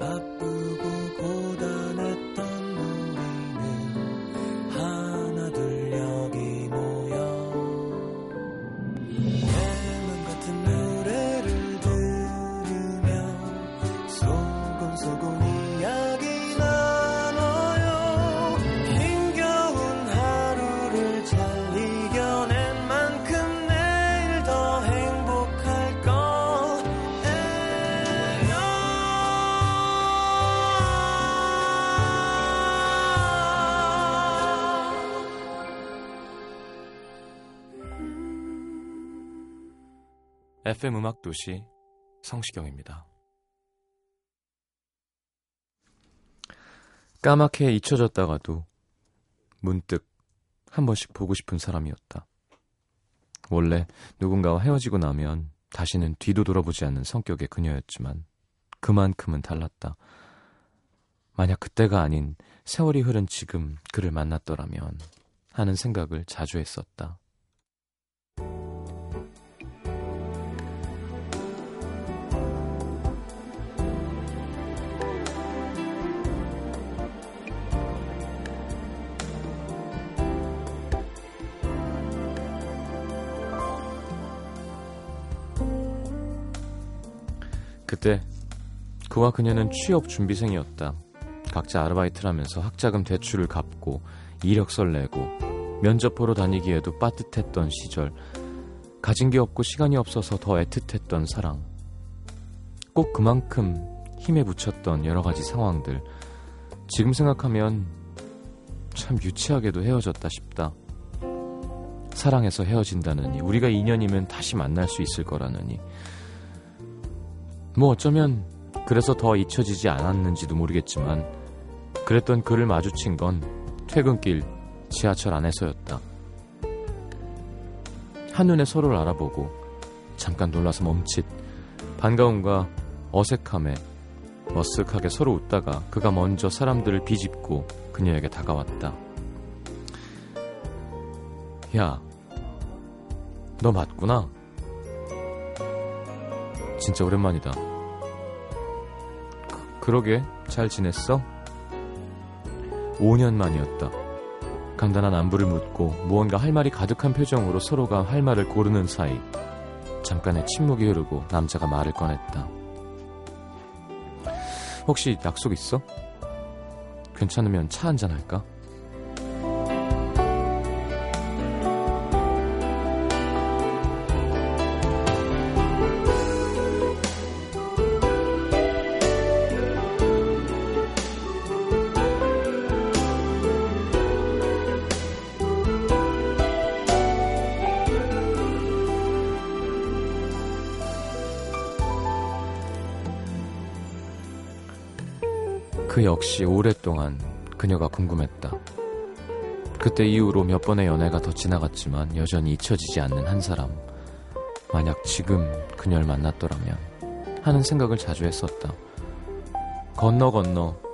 바쁘고 고단했던 우리는 하나 둘 여기 모여 해만 같은 노래를 들으며 소곤소곤 이야기 나눠요. 힘겨운 하루를 잘 이겨낸 만큼 내일 더 행복할 거예요. FM 음악도시 성시경입니다. 까맣게 잊혀졌다가도 문득 한 번씩 보고 싶은 사람이었다. 원래 누군가와 헤어지고 나면 다시는 뒤도 돌아보지 않는 성격의 그녀였지만 그만큼은 달랐다. 만약 그때가 아닌 세월이 흐른 지금 그를 만났더라면 하는 생각을 자주 했었다. 그때 그와 그녀는 취업 준비생이었다. 각자 아르바이트를 하면서 학자금 대출을 갚고 이력서를 내고 면접 보러 다니기에도 빠듯했던 시절, 가진 게 없고 시간이 없어서 더 애틋했던 사랑, 꼭 그만큼 힘에 부쳤던 여러 가지 상황들, 지금 생각하면 참 유치하게도 헤어졌다 싶다. 사랑해서 헤어진다느니, 우리가 2년이면 다시 만날 수 있을 거라느니, 뭐 어쩌면 그래서 더 잊혀지지 않았는지도 모르겠지만 그랬던 그를 마주친 건 퇴근길 지하철 안에서였다. 한눈에 서로를 알아보고 잠깐 놀라서 멈칫, 반가움과 어색함에 머쓱하게 서로 웃다가 그가 먼저 사람들을 비집고 그녀에게 다가왔다. 야, 너 맞구나. 진짜 오랜만이다. 그러게, 잘 지냈어? 5년 만이었다. 간단한 안부를 묻고 무언가 할 말이 가득한 표정으로 서로가 할 말을 고르는 사이 잠깐의 침묵이 흐르고 남자가 말을 꺼냈다. 혹시 약속 있어? 괜찮으면 차 한잔 할까? 그 역시 오랫동안 그녀가 궁금했다. 그때 이후로 몇 번의 연애가 더 지나갔지만 여전히 잊혀지지 않는 한 사람, 만약 지금 그녀를 만났더라면 하는 생각을 자주 했었다. 건너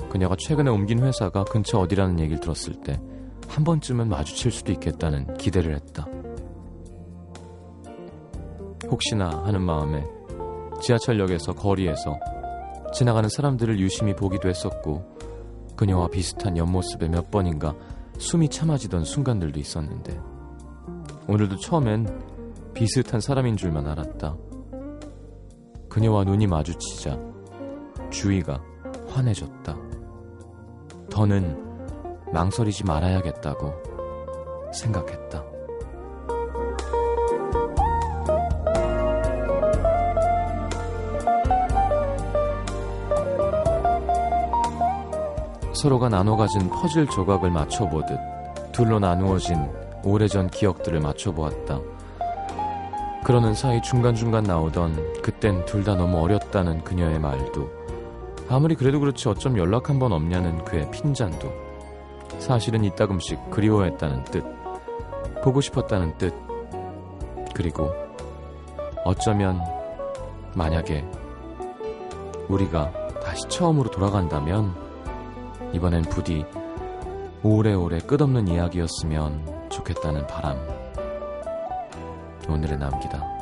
그녀가 최근에 옮긴 회사가 근처 어디라는 얘기를 들었을 때 한 번쯤은 마주칠 수도 있겠다는 기대를 했다. 혹시나 하는 마음에 지하철역에서, 거리에서 지나가는 사람들을 유심히 보기도 했었고, 그녀와 비슷한 옆모습에 몇 번인가 숨이 참아지던 순간들도 있었는데 오늘도 처음엔 비슷한 사람인 줄만 알았다. 그녀와 눈이 마주치자 주위가 환해졌다. 더는 망설이지 말아야겠다고 생각했다. 서로가 나눠 가진 퍼즐 조각을 맞춰보듯 둘로 나누어진 오래전 기억들을 맞춰보았다. 그러는 사이 중간중간 나오던 그땐 둘 다 너무 어렸다는 그녀의 말도, 아무리 그래도 그렇지 어쩜 연락 한 번 없냐는 그의 핀잔도, 사실은 이따금씩 그리워했다는 뜻, 보고 싶었다는 뜻, 그리고 어쩌면 만약에 우리가 다시 처음으로 돌아간다면 이번엔 부디 오래오래 끝없는 이야기였으면 좋겠다는 바람. 오늘의 남기다.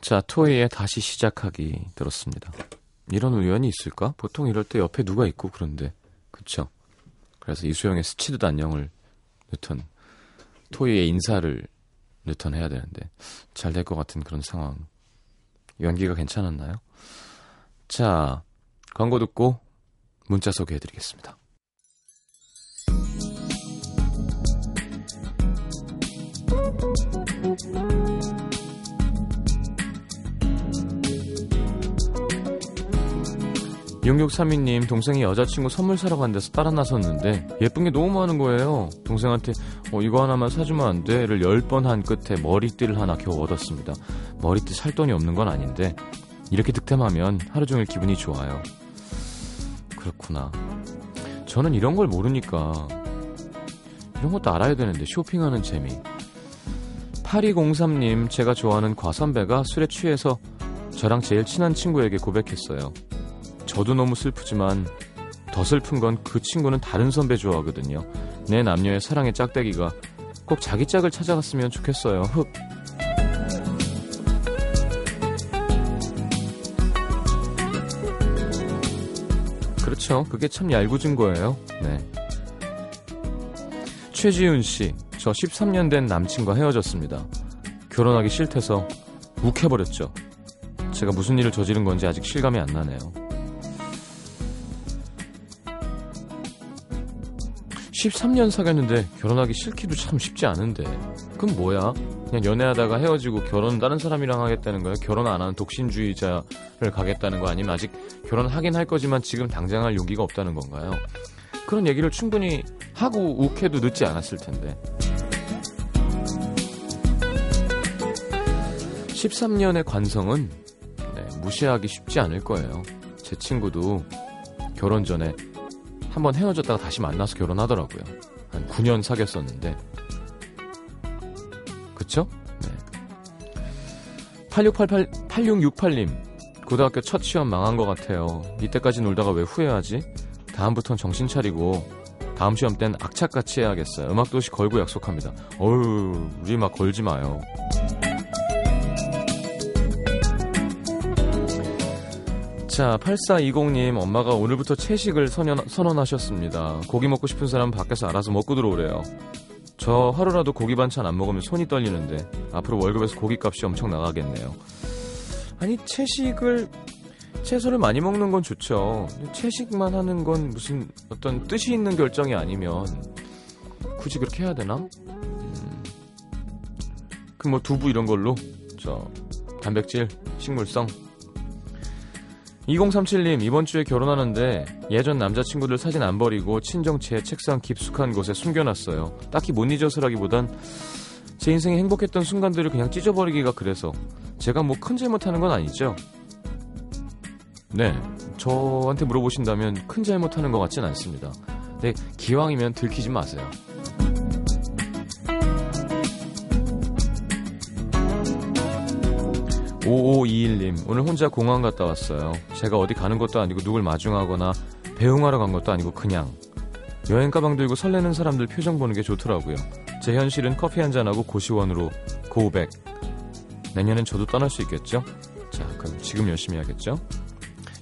자, 토이의 다시 시작하기 들었습니다. 이런 우연이 있을까? 보통 이럴 때 옆에 누가 있고 그런데, 그쵸? 그래서 이수영의 스치듯 안녕을 뉴턴, 토이의 인사를 뉴턴 해야 되는데 잘 될 것 같은 그런 상황. 연기가 괜찮았나요? 자, 광고 듣고 문자 소개해드리겠습니다. 님 동생이 여자친구 선물 사러 간대서 따라 나섰는데 예쁜 게 너무 많은 거예요. 동생한테 이거 하나만 사주면 안 돼를 10번 한 끝에 머리띠를 하나 겨우 얻었습니다. 머리띠 살 돈이 없는 건 아닌데 이렇게 득템하면 하루 종일 기분이 좋아요. 그렇구나. 저는 이런 걸 모르니까 이런 것도 알아야 되는데 쇼핑하는 재미. 8203님 제가 좋아하는 과선배가 술에 취해서 저랑 제일 친한 친구에게 고백했어요. 저도 너무 슬프지만 더 슬픈 건 그 친구는 다른 선배 좋아하거든요. 내 남녀의 사랑의 짝대기가 꼭 자기 짝을 찾아갔으면 좋겠어요. 흑. 그렇죠. 그게 참 얄궂은 거예요. 네. 최지윤 씨, 저 13년 된 남친과 헤어졌습니다. 결혼하기 싫대서 욱해버렸죠. 제가 무슨 일을 저지른 건지 아직 실감이 안 나네요. 십 13년 사귀었는데 결혼하기 싫기도 참 쉽지 않은데 그건 뭐야? 그냥 연애하다가 헤어지고 결혼 다른 사람이랑 하겠다는 거야? 결혼 안 하는 독신주의자를 가겠다는 거 아니면 아직 결혼하긴 할 거지만 지금 당장 할 용기가 없다는 건가요? 그런 얘기를 충분히 하고 욱해도 늦지 않았을 텐데. 13년의 관성은 무시하기 쉽지 않을 거예요. 제 친구도 결혼 전에 한번 헤어졌다가 다시 만나서 결혼하더라고요. 한 9년 사귀었었는데. 그쵸? 네. 8668님 고등학교 첫 시험 망한 것 같아요. 이때까지 놀다가 왜 후회하지? 다음부턴 정신 차리고 다음 시험 땐 악착같이 해야겠어요. 음악도시 걸고 약속합니다. 어우, 우리 막 걸지 마요. 8420님 엄마가 오늘부터 채식을 선언하셨습니다. 고기 먹고 싶은 사람은 밖에서 알아서 먹고 들어오래요. 저 하루라도 고기 반찬 안 먹으면 손이 떨리는데 앞으로 월급에서 고기값이 엄청 나가겠네요. 아니, 채소를 많이 먹는 건 좋죠. 채식만 하는 건 무슨 어떤 뜻이 있는 결정이 아니면 굳이 그렇게 해야 되나? 그 뭐 두부 이런 걸로 저 단백질, 식물성. 2037님 이번 주에 결혼하는데 예전 남자친구들 사진 안 버리고 친정 제 책상 깊숙한 곳에 숨겨놨어요. 딱히 못 잊어서라기보단 제 인생에 행복했던 순간들을 그냥 찢어버리기가 그래서. 제가 뭐 큰 잘못하는 건 아니죠? 네, 저한테 물어보신다면 큰 잘못하는 것 같진 않습니다. 근데 기왕이면 들키지 마세요. 5521님 오늘 혼자 공항 갔다 왔어요. 제가 어디 가는 것도 아니고 누굴 마중하거나 배웅하러 간 것도 아니고 그냥 여행 가방 들고 설레는 사람들 표정 보는 게 좋더라고요. 제 현실은 커피 한잔하고 고시원으로 고백. 내년엔 저도 떠날 수 있겠죠? 자, 그럼 지금 열심히 해야겠죠?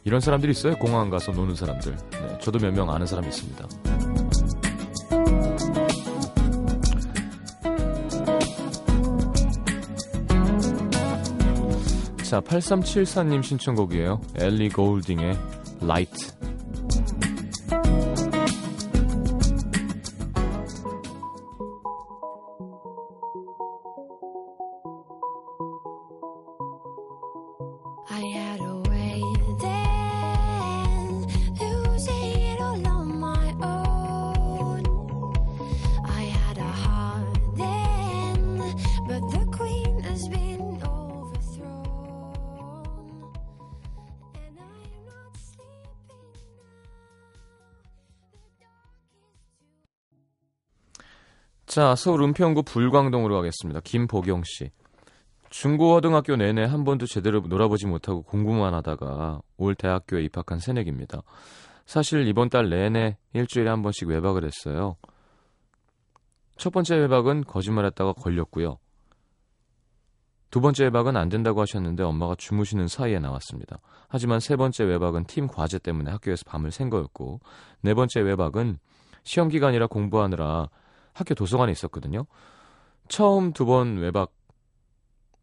이런 사람들이 있어요. 공항 가서 노는 사람들. 네, 저도 몇 명 아는 사람이 있습니다. 8374님 신청곡이에요. 엘리 골딩의 라이트. 자, 서울 은평구 불광동으로 가겠습니다. 김보경씨. 중고등학교 내내 한 번도 제대로 놀아보지 못하고 공부만 하다가 올 대학교에 입학한 새내기입니다. 사실 이번 달 내내 일주일에 한 번씩 외박을 했어요. 첫 번째 외박은 거짓말했다가 걸렸고요. 두 번째 외박은 안 된다고 하셨는데 엄마가 주무시는 사이에 나왔습니다. 하지만 세 번째 외박은 팀 과제 때문에 학교에서 밤을 샌 거였고, 네 번째 외박은 시험 기간이라 공부하느라 학교 도서관에 있었거든요. 처음 두 번 외박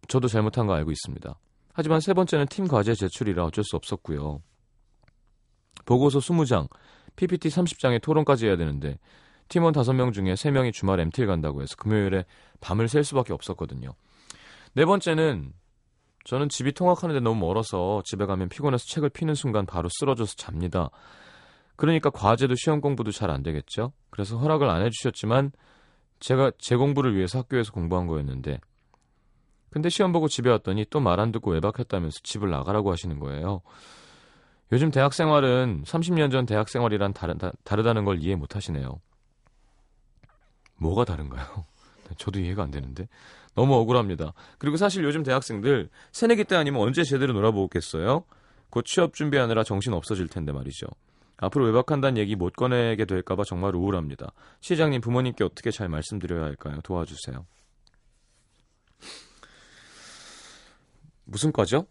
저도 잘못한 거 알고 있습니다. 하지만 세 번째는 팀 과제 제출이라 어쩔 수 없었고요. 보고서 20장, PPT 30장에 토론까지 해야 되는데 팀원 5명 중에 3명이 주말 MT를 간다고 해서 금요일에 밤을 셀 수밖에 없었거든요. 네 번째는 저는 집이 통학하는데 너무 멀어서 집에 가면 피곤해서 책을 피는 순간 바로 쓰러져서 잡니다. 그러니까 과제도 시험 공부도 잘 안 되겠죠? 그래서 허락을 안 해주셨지만 제가 제 공부를 위해서 학교에서 공부한 거였는데, 근데 시험 보고 집에 왔더니 또 말 안 듣고 외박했다면서 집을 나가라고 하시는 거예요. 요즘 대학생활은 30년 전 대학생활이란 다르다는 걸 이해 못 하시네요. 뭐가 다른가요? 저도 이해가 안 되는데 너무 억울합니다. 그리고 사실 요즘 대학생들 새내기 때 아니면 언제 제대로 놀아보겠어요? 곧 취업 준비하느라 정신 없어질 텐데 말이죠. 앞으로 외박한다는 얘기 못 꺼내게 될까봐 정말 우울합니다. 시장님, 부모님께 어떻게 잘 말씀드려야 할까요? 도와주세요. 무슨 과죠?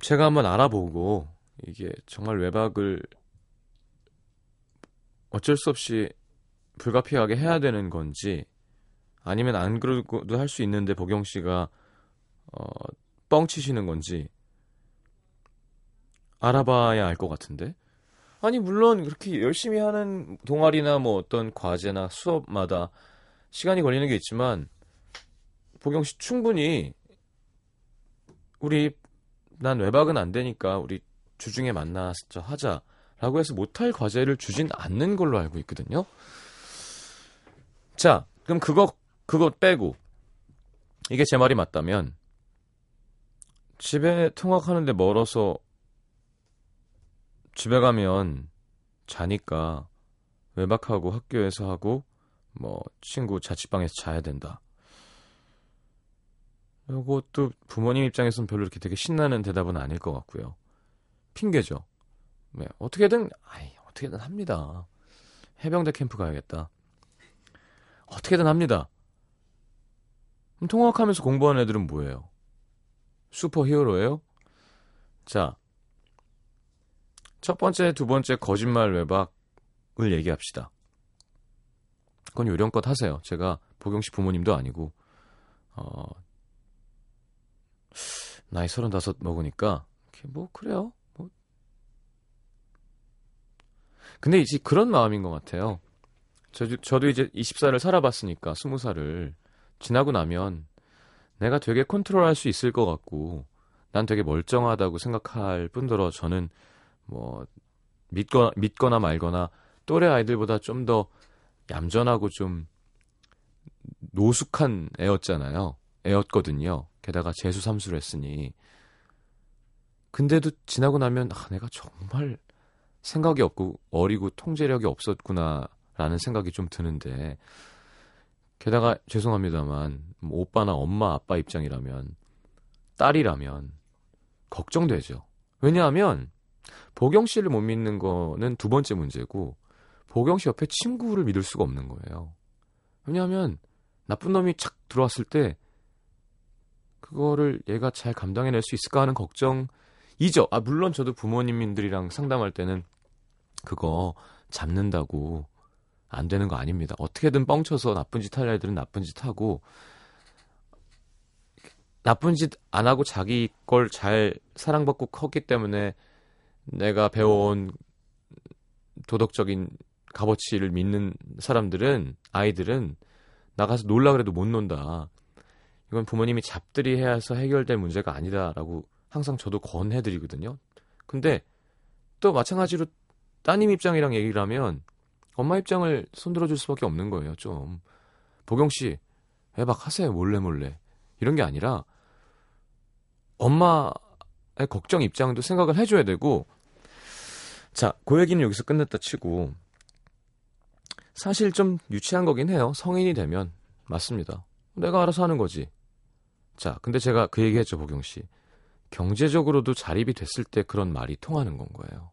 제가 한번 알아보고, 이게 정말 외박을 어쩔 수 없이 불가피하게 해야 되는 건지, 아니면 안 그러고도 할 수 있는데 보경 씨가 뻥치시는 건지 알아봐야 알 것 같은데? 아니 물론 그렇게 열심히 하는 동아리나 뭐 어떤 과제나 수업마다 시간이 걸리는 게 있지만, 보경 씨 충분히 우리 난 외박은 안 되니까 우리 주중에 만나서 하자라고 해서 못할 과제를 주진 않는 걸로 알고 있거든요. 자, 그럼 그거 빼고 이게 제 말이 맞다면 집에 통학하는데 멀어서 집에 가면 자니까 외박하고 학교에서 하고 뭐 친구 자취방에서 자야 된다. 이것도 부모님 입장에서는 별로 이렇게 되게 신나는 대답은 아닐 것 같고요. 핑계죠. 네, 어떻게든 합니다. 해병대 캠프 가야겠다. 어떻게든 합니다. 그럼 통학하면서 공부하는 애들은 뭐예요? 슈퍼 히어로예요? 자, 첫 번째, 두 번째 거짓말 외박을 얘기합시다. 그건 요령껏 하세요. 제가 보경 씨 부모님도 아니고, 나이 35 먹으니까 뭐 그래요. 뭐. 근데 이제 그런 마음인 것 같아요. 저도 이제 20살을 살아봤으니까 20살을 지나고 나면 내가 되게 컨트롤할 수 있을 것 같고, 난 되게 멀쩡하다고 생각할 뿐더러 저는 뭐 믿거나 말거나 또래 아이들보다 좀 더 얌전하고 좀 노숙한 애였거든요. 게다가 재수 삼수를 했으니. 근데도 지나고 나면 내가 정말 생각이 없고 어리고 통제력이 없었구나라는 생각이 좀 드는데, 게다가 죄송합니다만 뭐 오빠나 엄마 아빠 입장이라면, 딸이라면 걱정되죠. 왜냐하면 보경 씨를 못 믿는 거는 두 번째 문제고, 보경 씨 옆에 친구를 믿을 수가 없는 거예요. 왜냐하면 나쁜 놈이 착 들어왔을 때 그거를 얘가 잘 감당해낼 수 있을까 하는 걱정이죠. 물론 저도 부모님들이랑 상담할 때는 그거 잡는다고 안 되는 거 아닙니다. 어떻게든 뻥쳐서 나쁜 짓 할 애들은 나쁜 짓 하고, 나쁜 짓 안 하고 자기 걸 잘 사랑받고 컸기 때문에 내가 배워온 도덕적인 값어치를 믿는 사람들은, 아이들은 나가서 놀라 그래도 못 논다. 이건 부모님이 잡들이 해서 해결될 문제가 아니다라고 항상 저도 권해드리거든요. 근데 또 마찬가지로 따님 입장이랑 얘기를 하면 엄마 입장을 손들어줄 수밖에 없는 거예요. 좀 보경씨 애박 하세요 몰래 이런 게 아니라 엄마의 걱정 입장도 생각을 해줘야 되고. 자, 그 얘기는 여기서 끝냈다 치고 사실 좀 유치한 거긴 해요. 성인이 되면. 맞습니다. 내가 알아서 하는 거지. 자, 근데 제가 그 얘기했죠, 보경씨. 경제적으로도 자립이 됐을 때 그런 말이 통하는 건 거예요.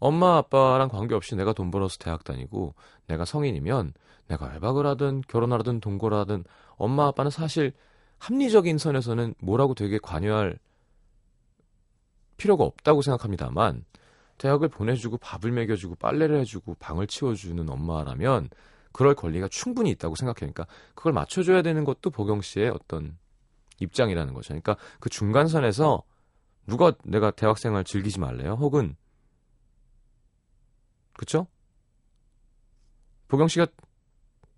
엄마 아빠랑 관계없이 내가 돈 벌어서 대학 다니고 내가 성인이면 내가 알바를 하든 결혼을 하든 동거를 하든 엄마 아빠는 사실 합리적인 선에서는 뭐라고 되게 관여할 필요가 없다고 생각합니다만, 대학을 보내주고 밥을 먹여주고 빨래를 해주고 방을 치워주는 엄마라면 그럴 권리가 충분히 있다고 생각해요. 그러니까 그걸 맞춰줘야 되는 것도 보경씨의 어떤 입장이라는 거죠. 그러니까 그 중간선에서 누가 내가 대학생활 즐기지 말래요? 혹은 그쵸? 보경씨가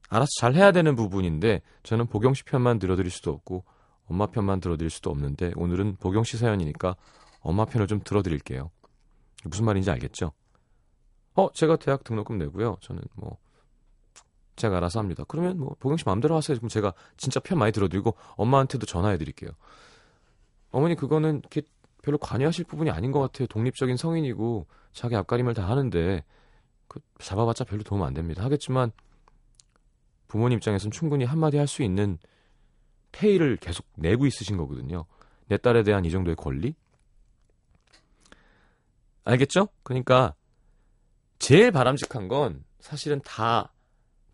알아서 잘 해야 되는 부분인데 저는 보경씨 편만 들어드릴 수도 없고 엄마 편만 들어드릴 수도 없는데 오늘은 보경씨 사연이니까 엄마 편을 좀 들어드릴게요. 무슨 말인지 알겠죠? 제가 대학 등록금 내고요. 저는 뭐 제가 알아서 합니다. 그러면 뭐 보경씨 마음대로 하세요. 그럼 제가 진짜 편 많이 들어드리고 엄마한테도 전화해드릴게요. 어머니 그거는 이렇게 별로 관여하실 부분이 아닌 것 같아요. 독립적인 성인이고 자기 앞가림을 다 하는데 그 잡아봤자 별로 도움 안 됩니다. 하겠지만 부모님 입장에서는 충분히 한마디 할 수 있는 페이를 계속 내고 있으신 거거든요. 내 딸에 대한 이 정도의 권리? 알겠죠? 그러니까 제일 바람직한 건 사실은 다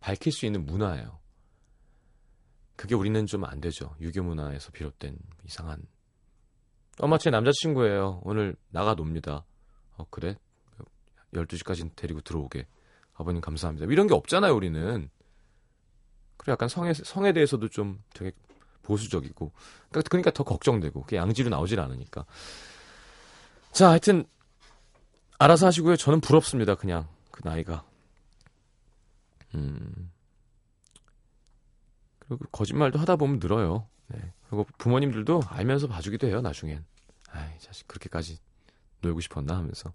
밝힐 수 있는 문화예요. 그게 우리는 좀 안 되죠. 유교 문화에서 비롯된 이상한. 엄마 제 남자친구예요. 오늘 나가 놉니다. 그래? 12시까지 데리고 들어오게. 아버님 감사합니다. 이런 게 없잖아요, 우리는. 그래, 약간 성에 대해서도 좀 되게 보수적이고. 그러니까 더 걱정되고. 그게 양지로 나오질 않으니까. 자, 하여튼 알아서 하시고요. 저는 부럽습니다, 그냥. 그 나이가. 그리고 거짓말도 하다 보면 늘어요. 네. 그리고 부모님들도 알면서 봐주기도 해요, 나중엔. 아이, 자식 그렇게까지 놀고 싶었나 하면서.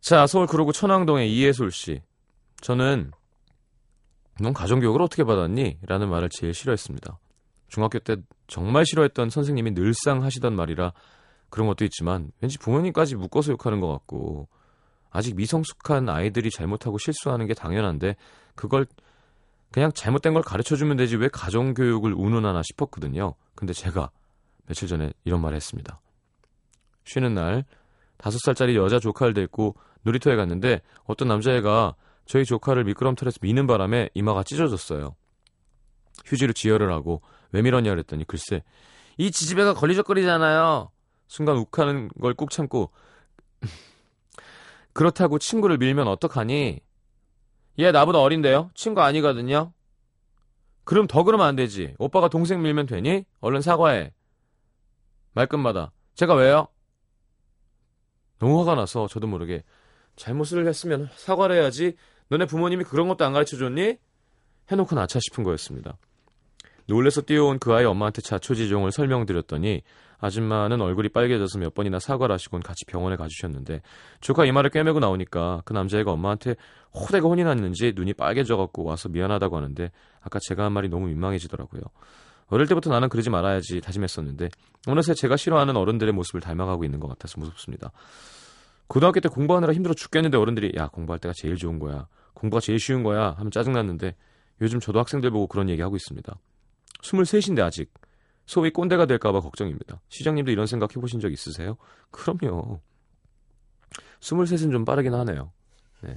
자, 서울 구로구 천왕동의 이예솔씨. 저는 넌 가정교육을 어떻게 받았니? 라는 말을 제일 싫어했습니다. 중학교 때 정말 싫어했던 선생님이 늘상 하시던 말이라 그런 것도 있지만 왠지 부모님까지 묶어서 욕하는 것 같고, 아직 미성숙한 아이들이 잘못하고 실수하는 게 당연한데 그걸 그냥 잘못된 걸 가르쳐주면 되지 왜 가정교육을 운운하나 싶었거든요. 근데 제가 며칠 전에 이런 말을 했습니다. 쉬는 날 5살짜리 여자 조카를 데리고 놀이터에 갔는데 어떤 남자애가 저희 조카를 미끄럼틀에서 미는 바람에 이마가 찢어졌어요. 휴지로 지혈을 하고 왜 밀었냐 그랬더니 글쎄 이 지지배가 걸리적거리잖아요. 순간 욱하는 걸 꾹 참고 그렇다고 친구를 밀면 어떡하니? 얘 나보다 어린데요? 친구 아니거든요? 그럼 더 그러면 안 되지. 오빠가 동생 밀면 되니? 얼른 사과해. 말끝마다 제가 왜요? 너무 화가 나서 저도 모르게 잘못을 했으면 사과를 해야지. 너네 부모님이 그런 것도 안 가르쳐줬니? 해놓고는 아차 싶은 거였습니다. 놀래서 뛰어온 그 아이 엄마한테 자초지종을 설명드렸더니 아줌마는 얼굴이 빨개져서 몇 번이나 사과를 하시곤 같이 병원에 가주셨는데 조카 이마를 꿰매고 나오니까 그 남자애가 엄마한테 호되게 혼이 났는지 눈이 빨개져갖고 와서 미안하다고 하는데 아까 제가 한 말이 너무 민망해지더라고요. 어릴 때부터 나는 그러지 말아야지 다짐했었는데 어느새 제가 싫어하는 어른들의 모습을 닮아가고 있는 것 같아서 무섭습니다. 고등학교 때 공부하느라 힘들어 죽겠는데 어른들이 야 공부할 때가 제일 좋은 거야. 공부가 제일 쉬운 거야 하면 짜증났는데 요즘 저도 학생들 보고 그런 얘기하고 있습니다. 23인데 아직 소위 꼰대가 될까봐 걱정입니다. 시장님도 이런 생각 해보신 적 있으세요? 그럼요. 23은 좀 빠르긴 하네요. 네.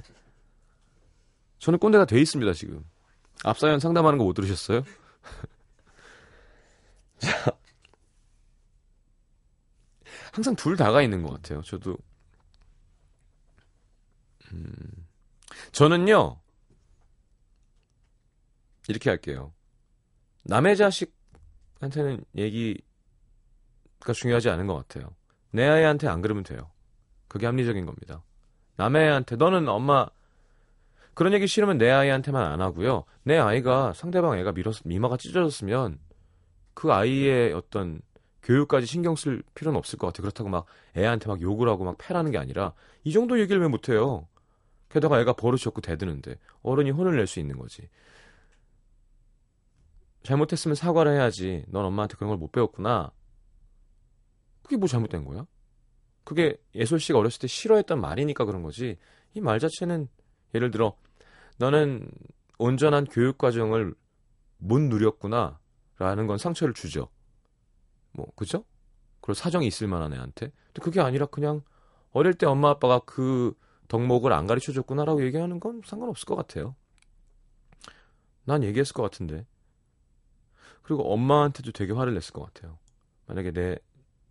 저는 꼰대가 돼 있습니다, 지금. 앞사연 상담하는 거 못 들으셨어요? 자, 항상 둘 다가 있는 것 같아요. 저도. 저는요. 이렇게 할게요. 남의 자식한테는 얘기가 중요하지 않은 것 같아요. 내 아이한테 안 그러면 돼요. 그게 합리적인 겁니다. 남의 아이한테 너는 엄마 그런 얘기 싫으면 내 아이한테만 안 하고요. 내 아이가 상대방 애가 이마가 찢어졌으면 그 아이의 어떤 교육까지 신경 쓸 필요는 없을 것 같아요. 그렇다고 막 애한테 막 욕을 하고 막 패라는 게 아니라 이 정도 얘기를 왜 못해요. 게다가 애가 버릇이 없고 대드는데 어른이 혼을 낼 수 있는 거지. 잘못했으면 사과를 해야지. 넌 엄마한테 그런 걸 못 배웠구나. 그게 뭐 잘못된 거야? 그게 예솔 씨가 어렸을 때 싫어했던 말이니까 그런 거지. 이 말 자체는 예를 들어 너는 온전한 교육 과정을 못 누렸구나 라는 건 상처를 주죠. 뭐 그죠? 그런 사정이 있을 만한 애한테. 근데 그게 아니라 그냥 어릴 때 엄마 아빠가 그 덕목을 안 가르쳐줬구나 라고 얘기하는 건 상관없을 것 같아요. 난 얘기했을 것 같은데. 그리고 엄마한테도 되게 화를 냈을 것 같아요. 만약에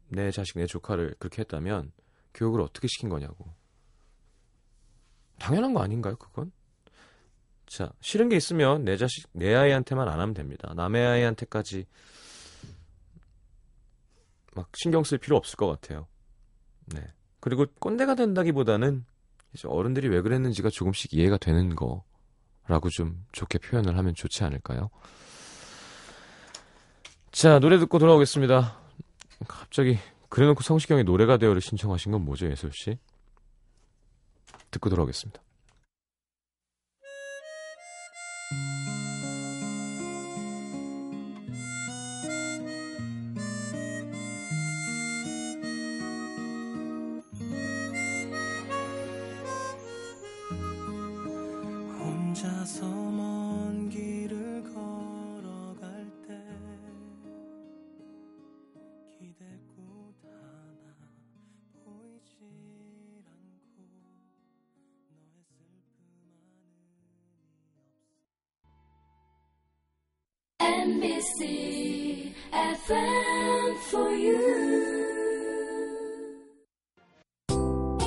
내 자식, 내 조카를 그렇게 했다면 교육을 어떻게 시킨 거냐고. 당연한 거 아닌가요, 그건? 자, 싫은 게 있으면 내 자식, 내 아이한테만 안 하면 됩니다. 남의 아이한테까지 막 신경 쓸 필요 없을 것 같아요. 네. 그리고 꼰대가 된다기보다는 이제 어른들이 왜 그랬는지가 조금씩 이해가 되는 거라고 좀 좋게 표현을 하면 좋지 않을까요? 자, 노래 듣고 돌아오겠습니다. 갑자기 그래놓고 성시경의 노래가 되어를 신청하신 건 뭐죠, 예솔씨? 듣고 돌아오겠습니다. MBC FM for you.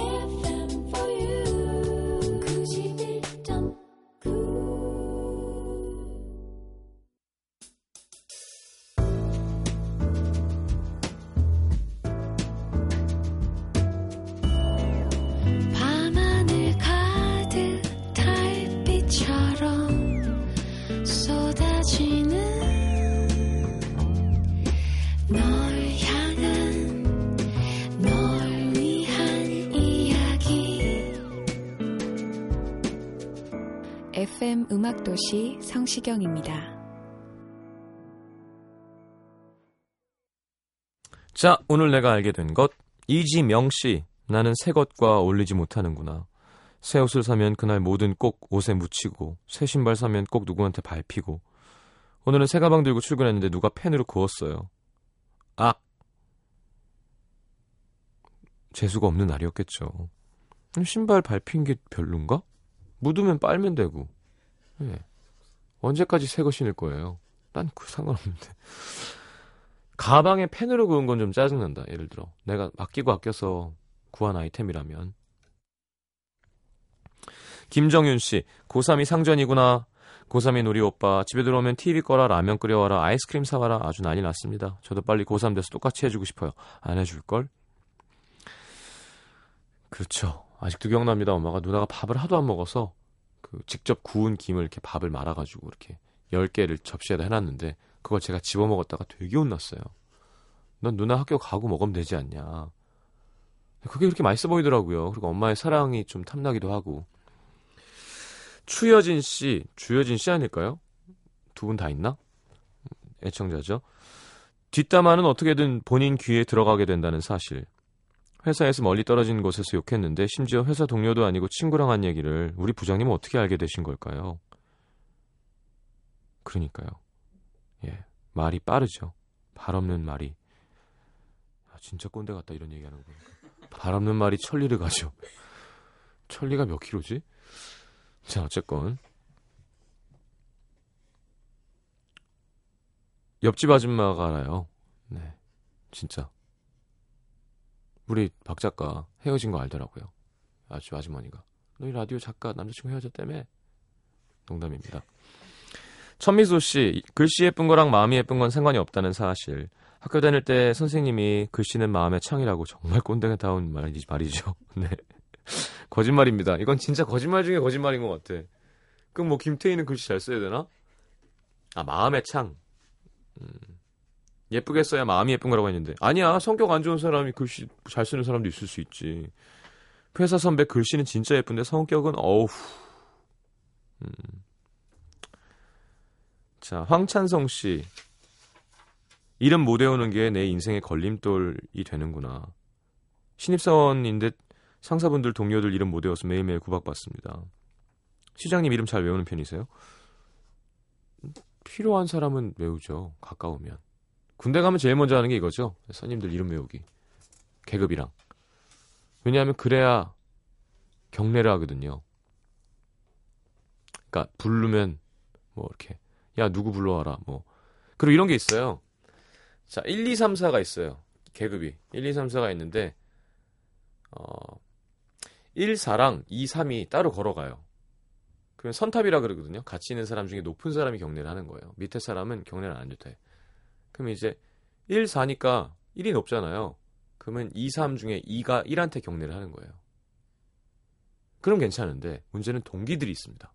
FM for you. 91.9. 밤하늘 가득 달빛처럼 쏟아지는 FM 음악도시 성시경입니다. 자, 오늘 내가 알게 된 것. 이지명씨, 나는 새 것과 어울리지 못하는구나. 새 옷을 사면 그날 뭐든 꼭 옷에 묻히고, 새 신발 사면 꼭 누구한테 밟히고. 오늘은 새 가방 들고 출근했는데 누가 펜으로 그었어요. 아! 재수가 없는 날이었겠죠. 신발 밟힌 게 별론가? 묻으면 빨면 되고. 네. 언제까지 새 거 신을 거예요? 난 그 상관없는데. 가방에 펜으로 그은 건 좀 짜증난다. 예를 들어 내가 아끼고 아껴서 구한 아이템이라면. 김정윤씨, 고3이 상전이구나. 고3인 우리 오빠 집에 들어오면 TV 꺼라, 라면 끓여와라, 아이스크림 사와라. 아주 난리 났습니다. 저도 빨리 고3 돼서 똑같이 해주고 싶어요. 안 해줄걸? 그렇죠. 아직도 기억납니다. 엄마가 누나가 밥을 하도 안 먹어서 그 직접 구운 김을 이렇게 밥을 말아가지고 이렇게 10개를 접시에다 해놨는데 그걸 제가 집어먹었다가 되게 혼났어요. 넌 누나 학교 가고 먹으면 되지 않냐. 그게 그렇게 맛있어 보이더라고요. 그리고 엄마의 사랑이 좀 탐나기도 하고. 추여진 씨, 주여진 씨 아닐까요? 두 분 다 있나? 애청자죠. 뒷담화는 어떻게든 본인 귀에 들어가게 된다는 사실. 회사에서 멀리 떨어진 곳에서 욕했는데 심지어 회사 동료도 아니고 친구랑 한 얘기를 우리 부장님은 어떻게 알게 되신 걸까요? 그러니까요. 예, 말이 빠르죠. 발 없는 말이. 아, 진짜 꼰대 같다 이런 얘기하는 거 보니까. 발 없는 말이 천리를 가죠. 천리가 몇 킬로지? 자, 어쨌건 옆집 아줌마가 알아요. 네, 진짜. 우리 박 작가 헤어진 거 알더라고요. 아주 아주머니가. 너희 라디오 작가 남자친구 헤어졌다며? 농담입니다. 천미소씨, 글씨 예쁜 거랑 마음이 예쁜 건 상관이 없다는 사실. 학교 다닐 때 선생님이 글씨는 마음의 창이라고 정말 꼰대다운 말이죠. 네. 거짓말입니다. 이건 진짜 거짓말 중에 거짓말인 것 같아. 그럼 뭐 김태희는 글씨 잘 써야 되나? 아, 마음의 창. 예쁘게 써야 마음이 예쁜 거라고 했는데 아니야. 성격 안 좋은 사람이 글씨 잘 쓰는 사람도 있을 수 있지. 회사 선배 글씨는 진짜 예쁜데 성격은 어우. 자, 황찬성 씨. 이름 못 외우는 게 내 인생의 걸림돌이 되는구나. 신입사원인데 상사분들 동료들 이름 못 외워서 매일매일 구박받습니다. 시장님 이름 잘 외우는 편이세요? 필요한 사람은 외우죠. 가까우면. 군대 가면 제일 먼저 하는 게 이거죠. 선임들 이름 외우기. 계급이랑. 왜냐하면 그래야 경례를 하거든요. 그러니까 부르면 뭐 이렇게 야 누구 불러와라 뭐. 그리고 이런 게 있어요. 자 1, 2, 3, 4가 있어요. 계급이 1, 2, 3, 4가 있는데 1, 4랑 2, 3이 따로 걸어가요. 그러면 선탑이라 그러거든요. 같이 있는 사람 중에 높은 사람이 경례를 하는 거예요. 밑에 사람은 경례를 안 해도 돼. 그럼 이제 1, 4니까 1이 높잖아요. 그러면 2, 3 중에 2가 1한테 경례를 하는 거예요. 그럼 괜찮은데 문제는 동기들이 있습니다.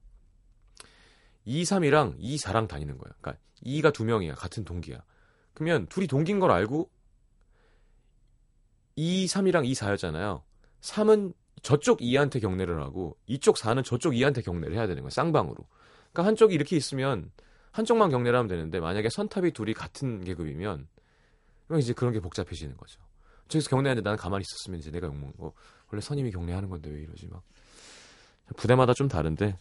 2, 3이랑 2, 4랑 다니는 거예요. 그러니까 2가 2명이야. 같은 동기야. 그러면 둘이 동기인 걸 알고 2, 3이랑 2, 4였잖아요. 3은 저쪽 2한테 경례를 하고 이쪽 4는 저쪽 2한테 경례를 해야 되는 거예요. 쌍방으로. 그러니까 한쪽이 이렇게 있으면 한쪽만 경례를 하면 되는데 만약에 선탑이 둘이 같은 계급이면 이제 그런 게 복잡해지는 거죠. 저기서 경례하는데 나는 가만히 있었으면 이제 내가 욕먹는 거. 원래 선임이 경례하는 건데 왜 이러지 막. 부대마다 좀 다른데.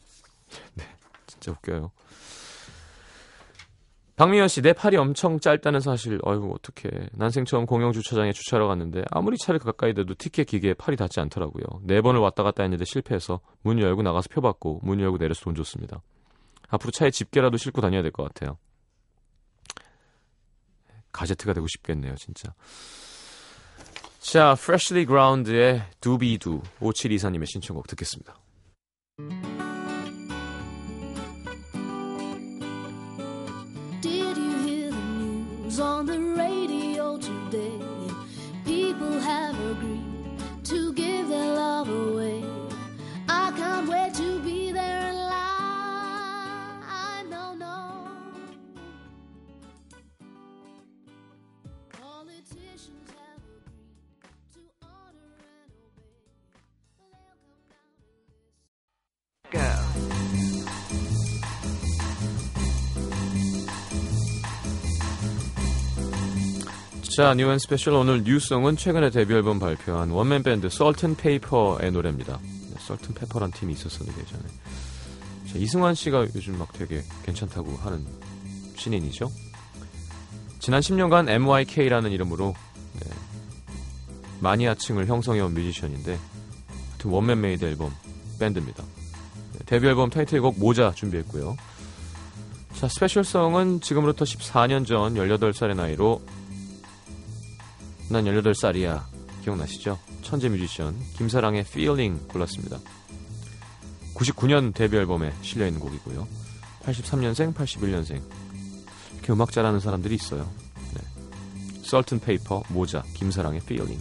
네, 진짜 웃겨요. 박미연 씨, 내 팔이 엄청 짧다는 사실. 어이구 어떡해. 난생 처음 공영 주차장에 주차하러 갔는데 아무리 차를 가까이 대도 티켓 기계에 팔이 닿지 않더라고요. 4번을 왔다 갔다 했는데 실패해서 문 열고 나가서 표 받고 문 열고 내려서 돈 줬습니다. 앞으로 차에 집게라도 싣고 다녀야 될 것 같아요. 가제트가 되고 싶겠네요, 진짜. 자, Freshly Ground의 두비두 5724님의 신청곡 듣겠습니다. Did you hear the news on the radio today? People have agreed to give their love away. I can't wait to be there alive. 자, 뉴 앤 스페셜 오늘 뉴송은 최근에 데뷔 앨범 발표한 원맨 밴드 썰튼 페이퍼의 노래입니다. 썰튼 페퍼란 팀이 있었었는데 예전에. 자, 이승환 씨가 요즘 막 되게 괜찮다고 하는 신인이죠. 지난 10년간 MYK라는 이름으로 네, 마니아층을 형성해온 뮤지션인데 하여튼 원맨 메이드 앨범 밴드입니다. 네, 데뷔 앨범 타이틀곡 모자 준비했고요. 자, 스페셜송은 지금으로부터 14년 전 18살의 나이로 난 18살이야. 기억나시죠? 천재 뮤지션 김사랑의 Feeling 골랐습니다. 99년 데뷔 앨범에 실려있는 곡이고요. 83년생, 81년생 이렇게 음악 잘하는 사람들이 있어요. 네. 썰튼 페이퍼, 모자, 김사랑의 Feeling.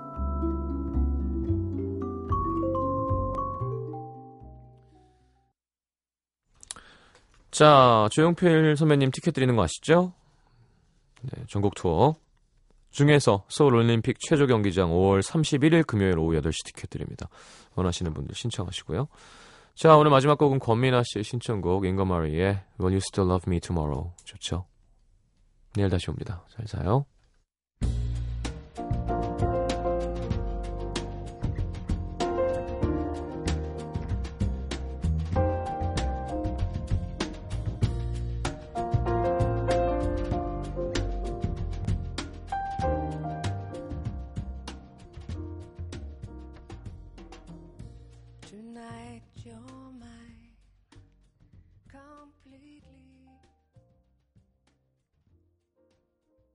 자, 조용필 선배님 티켓 드리는 거 아시죠? 네, 전국 투어 중에서 서울올림픽 체조경기장 5월 31일 금요일 오후 8시 티켓 드립니다. 원하시는 분들 신청하시고요. 자, 오늘 마지막 곡은 권민아 씨의 신청곡 잉거마리의 Will You Still Love Me Tomorrow. 좋죠? 내일 다시 옵니다. 잘 자요. Tonight, you're